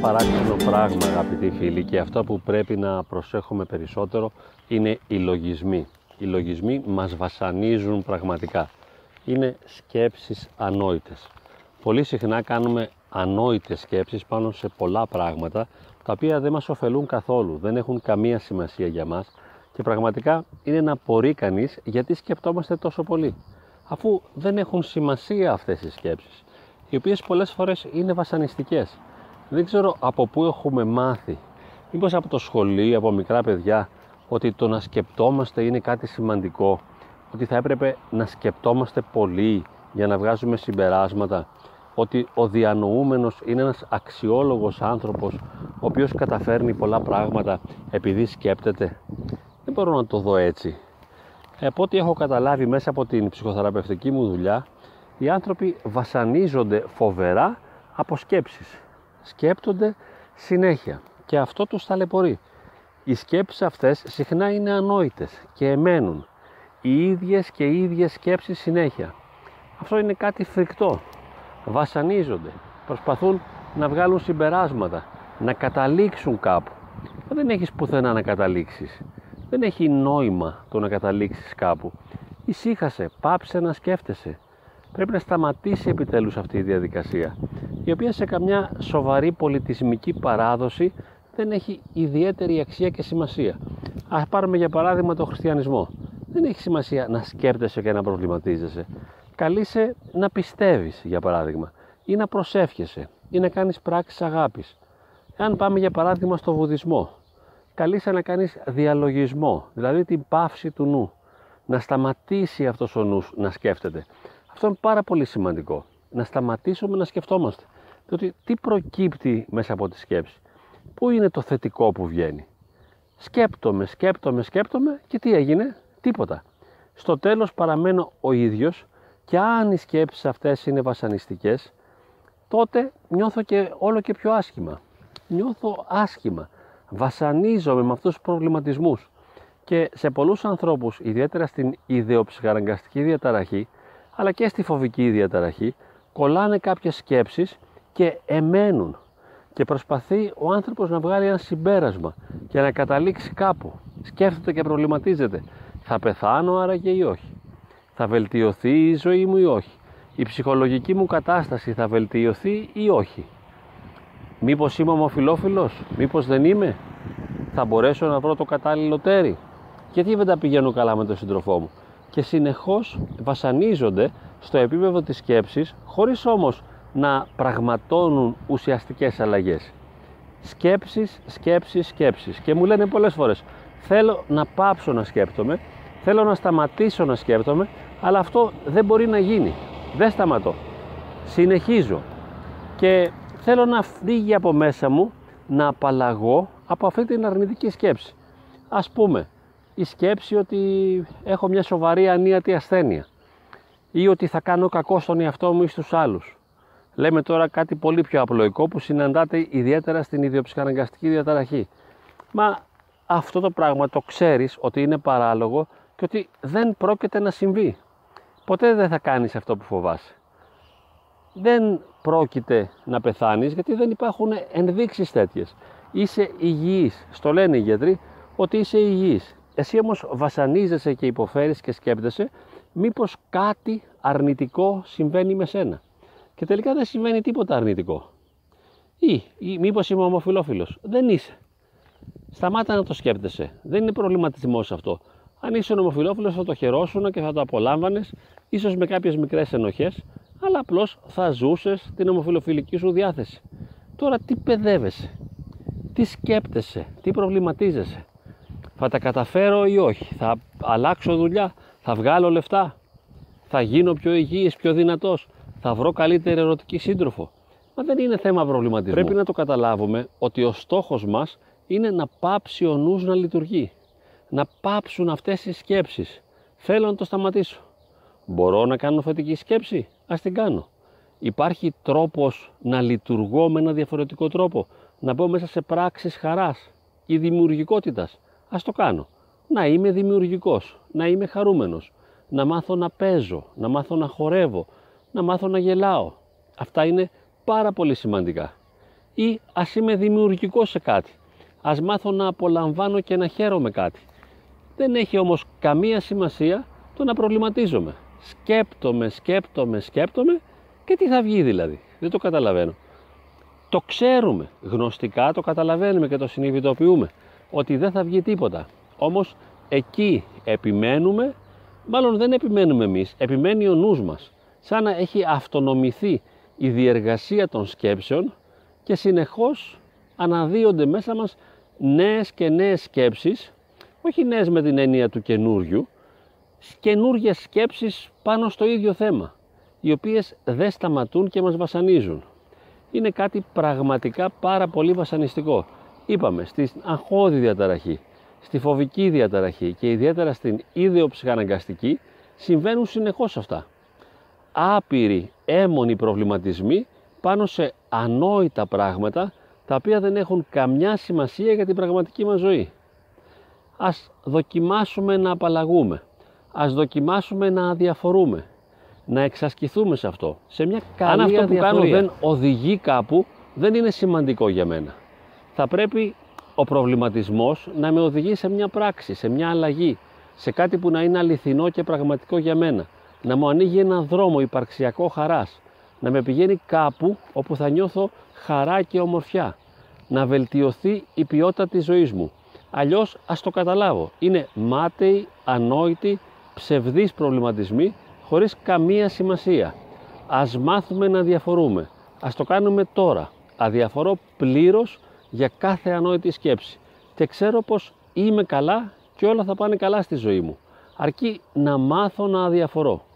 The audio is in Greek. παράξενο πράγμα, αγαπητοί φίλοι, και αυτό που πρέπει να προσέχουμε περισσότερο είναι οι λογισμοί. Οι λογισμοί μας βασανίζουν πραγματικά. Είναι σκέψεις ανόητες. Πολύ συχνά κάνουμε ανόητες σκέψεις πάνω σε πολλά πράγματα, τα οποία δεν μας ωφελούν καθόλου, δεν έχουν καμία σημασία για μας και πραγματικά είναι να απορεί κανείς γιατί σκεπτόμαστε τόσο πολύ, αφού δεν έχουν σημασία αυτές οι σκέψεις, οι οποίες πολλές φορές είναι βασανιστικές. Δεν ξέρω από πού έχουμε μάθει, μήπως από το σχολείο, από μικρά παιδιά, ότι το να σκεπτόμαστε είναι κάτι σημαντικό, ότι θα έπρεπε να σκεπτόμαστε πολύ για να βγάζουμε συμπεράσματα, ότι ο διανοούμενος είναι ένας αξιόλογος άνθρωπος, ο οποίος καταφέρνει πολλά πράγματα επειδή σκέπτεται. Δεν μπορώ να το δω έτσι. Από ό,τι έχω καταλάβει μέσα από την ψυχοθεραπευτική μου δουλειά, οι άνθρωποι βασανίζονται φοβερά από σκέψεις. Σκέπτονται συνέχεια και αυτό τους ταλαιπωρεί. Οι σκέψεις αυτές συχνά είναι ανόητες και εμένουν. Οι ίδιες και οι ίδιες σκέψεις συνέχεια. Αυτό είναι κάτι φρικτό. Βασανίζονται, προσπαθούν να βγάλουν συμπεράσματα, να καταλήξουν κάπου. Δεν έχεις πουθενά να καταλήξεις. Δεν έχει νόημα το να καταλήξεις κάπου. Ησύχασε, πάψε να σκέφτεσαι. Πρέπει να σταματήσει επιτέλους αυτή η διαδικασία, η οποία σε καμιά σοβαρή πολιτισμική παράδοση δεν έχει ιδιαίτερη αξία και σημασία. Ας πάρουμε για παράδειγμα τον χριστιανισμό. Δεν έχει σημασία να σκέπτεσαι και να προβληματίζεσαι. Καλείσαι να πιστεύεις, για παράδειγμα, ή να προσεύχεσαι, ή να κάνεις πράξεις αγάπης. Αν πάμε για παράδειγμα στο βουδισμό, καλείσαι να κάνεις διαλογισμό, δηλαδή την πάυση του νου, να σταματήσει αυτός ο νους να σκέφτεται. Αυτό είναι πάρα πολύ σημαντικό, να σταματήσουμε να σκεφτόμαστε. Διότι τι προκύπτει μέσα από τη σκέψη, πού είναι το θετικό που βγαίνει. Σκέπτομαι και τι έγινε, τίποτα. Στο τέλος παραμένω ο ίδιος και αν οι σκέψεις αυτές είναι βασανιστικές, τότε νιώθω και όλο και πιο άσχημα. Νιώθω άσχημα, βασανίζομαι με αυτούς τους προβληματισμούς και σε πολλούς ανθρώπους, ιδιαίτερα στην ιδεοψυχαναγκαστική διαταραχή, αλλά και στη φοβική διαταραχή, κολλάνε κάποιες σκέψεις και εμένουν και προσπαθεί ο άνθρωπος να βγάλει ένα συμπέρασμα και να καταλήξει κάπου. Σκέφτεται και προβληματίζεται. Θα πεθάνω άραγε ή όχι? Θα βελτιωθεί η ζωή μου ή όχι? Η ψυχολογική μου κατάσταση θα βελτιωθεί ή όχι? Μήπως είμαι ομοφυλόφιλος? Μήπως δεν είμαι? Θα μπορέσω να βρω το κατάλληλο τέρι? Γιατί δεν τα πηγαίνω καλά με τον σύντροφό μου? Και συνεχώς βασανίζονται στο επίπεδο της σκέψης, χωρίς όμως να πραγματώνουν ουσιαστικές αλλαγές. Σκέψεις. Και μου λένε πολλές φορές, θέλω να πάψω να σκέπτομαι, θέλω να σταματήσω να σκέπτομαι, αλλά αυτό δεν μπορεί να γίνει. Δεν σταματώ. Συνεχίζω. Και θέλω να φύγει από μέσα μου, να απαλλαγώ από αυτή την αρνητική σκέψη. Ας πούμε, η σκέψη ότι έχω μια σοβαρή ανίατη ασθένεια ή ότι θα κάνω κακό στον εαυτό μου ή στους άλλους. Λέμε τώρα κάτι πολύ πιο απλοϊκό που συναντάται ιδιαίτερα στην ιδιοψυχαναγκαστική διαταραχή. Μα αυτό το πράγμα το ξέρεις ότι είναι παράλογο και ότι δεν πρόκειται να συμβεί. Ποτέ δεν θα κάνεις αυτό που φοβάσαι. Δεν πρόκειται να πεθάνεις γιατί δεν υπάρχουν ενδείξεις τέτοιες. Είσαι υγιής, στο λένε οι γιατροί ότι είσαι υγιής. Εσύ όμως βασανίζεσαι και υποφέρεις και σκέπτεσαι μήπως κάτι αρνητικό συμβαίνει με σένα. Και τελικά δεν συμβαίνει τίποτα αρνητικό. Ή μήπως είμαι ομοφυλόφιλος. Δεν είσαι. Σταμάτα να το σκέπτεσαι. Δεν είναι προβληματισμός αυτό. Αν είσαι ομοφυλόφιλος θα το χαιρόσουν και θα το απολάμβανες, ίσως με κάποιες μικρές ενοχές, αλλά απλώς θα ζούσες την ομοφυλοφιλική σου διάθεση. Τώρα τι παιδεύεσαι, τι σκέπτεσαι, τι προβληματίζεσαι. Θα τα καταφέρω ή όχι, θα αλλάξω δουλειά, θα βγάλω λεφτά, θα γίνω πιο υγιής, πιο δυνατός, θα βρω καλύτερη ερωτική σύντροφο. Μα δεν είναι θέμα προβληματισμού. Πρέπει να το καταλάβουμε ότι ο στόχος μας είναι να πάψει ο νους να λειτουργεί. Να πάψουν αυτές οι σκέψεις. Θέλω να το σταματήσω. Μπορώ να κάνω θετική σκέψη, ας την κάνω. Υπάρχει τρόπος να λειτουργώ με ένα διαφορετικό τρόπο, να μπω μέσα σε πράξεις χαράς ή δημιουργικότητας. Ας το κάνω. Να είμαι δημιουργικός, να είμαι χαρούμενος, να μάθω να παίζω, να μάθω να χορεύω, να μάθω να γελάω. Αυτά είναι πάρα πολύ σημαντικά. ή ας είμαι δημιουργικός σε κάτι. Ας μάθω να απολαμβάνω και να χαίρομαι κάτι. Δεν έχει όμως καμία σημασία το να προβληματίζομαι. Σκέπτομαι και τι θα βγει δηλαδή. Δεν το καταλαβαίνω. Το ξέρουμε, γνωστικά το καταλαβαίνουμε και το συνειδητοποιούμε ότι δεν θα βγει τίποτα. Όμως εκεί επιμένουμε, μάλλον δεν επιμένουμε εμείς, επιμένει ο νους μας. Σαν να έχει αυτονομηθεί η διεργασία των σκέψεων και συνεχώς αναδύονται μέσα μας νέες και νέες σκέψεις, όχι νέες με την έννοια του καινούριου, καινούριες σκέψεις πάνω στο ίδιο θέμα, οι οποίες δεν σταματούν και μας βασανίζουν. Είναι κάτι πραγματικά πάρα πολύ βασανιστικό. Είπαμε στην αγχώδη διαταραχή, στη φοβική διαταραχή και ιδιαίτερα στην ιδεοψυχαναγκαστική συμβαίνουν συνεχώς αυτά. Άπειροι, έμονοι προβληματισμοί πάνω σε ανόητα πράγματα τα οποία δεν έχουν καμιά σημασία για την πραγματική μας ζωή. Ας δοκιμάσουμε να απαλλαγούμε, ας δοκιμάσουμε να αδιαφορούμε, να εξασκηθούμε σε αυτό, σε μια καλή αν αυτό που αδιαφορία. Κάνω δεν οδηγεί κάπου, δεν είναι σημαντικό για μένα. Θα πρέπει ο προβληματισμός να με οδηγεί σε μια πράξη, σε μια αλλαγή, σε κάτι που να είναι αληθινό και πραγματικό για μένα, να μου ανοίγει έναν δρόμο υπαρξιακό χαράς, να με πηγαίνει κάπου όπου θα νιώθω χαρά και ομορφιά, να βελτιωθεί η ποιότητα της ζωής μου. Αλλιώς ας το καταλάβω, είναι μάταιοι, ανόητοι, ψευδείς προβληματισμοί χωρίς καμία σημασία. Ας μάθουμε να διαφορούμε, ας το κάνουμε τώρα. Αδιαφορώ πλήρως για κάθε ανόητη σκέψη και ξέρω πως είμαι καλά και όλα θα πάνε καλά στη ζωή μου, αρκεί να μάθω να αδιαφορώ.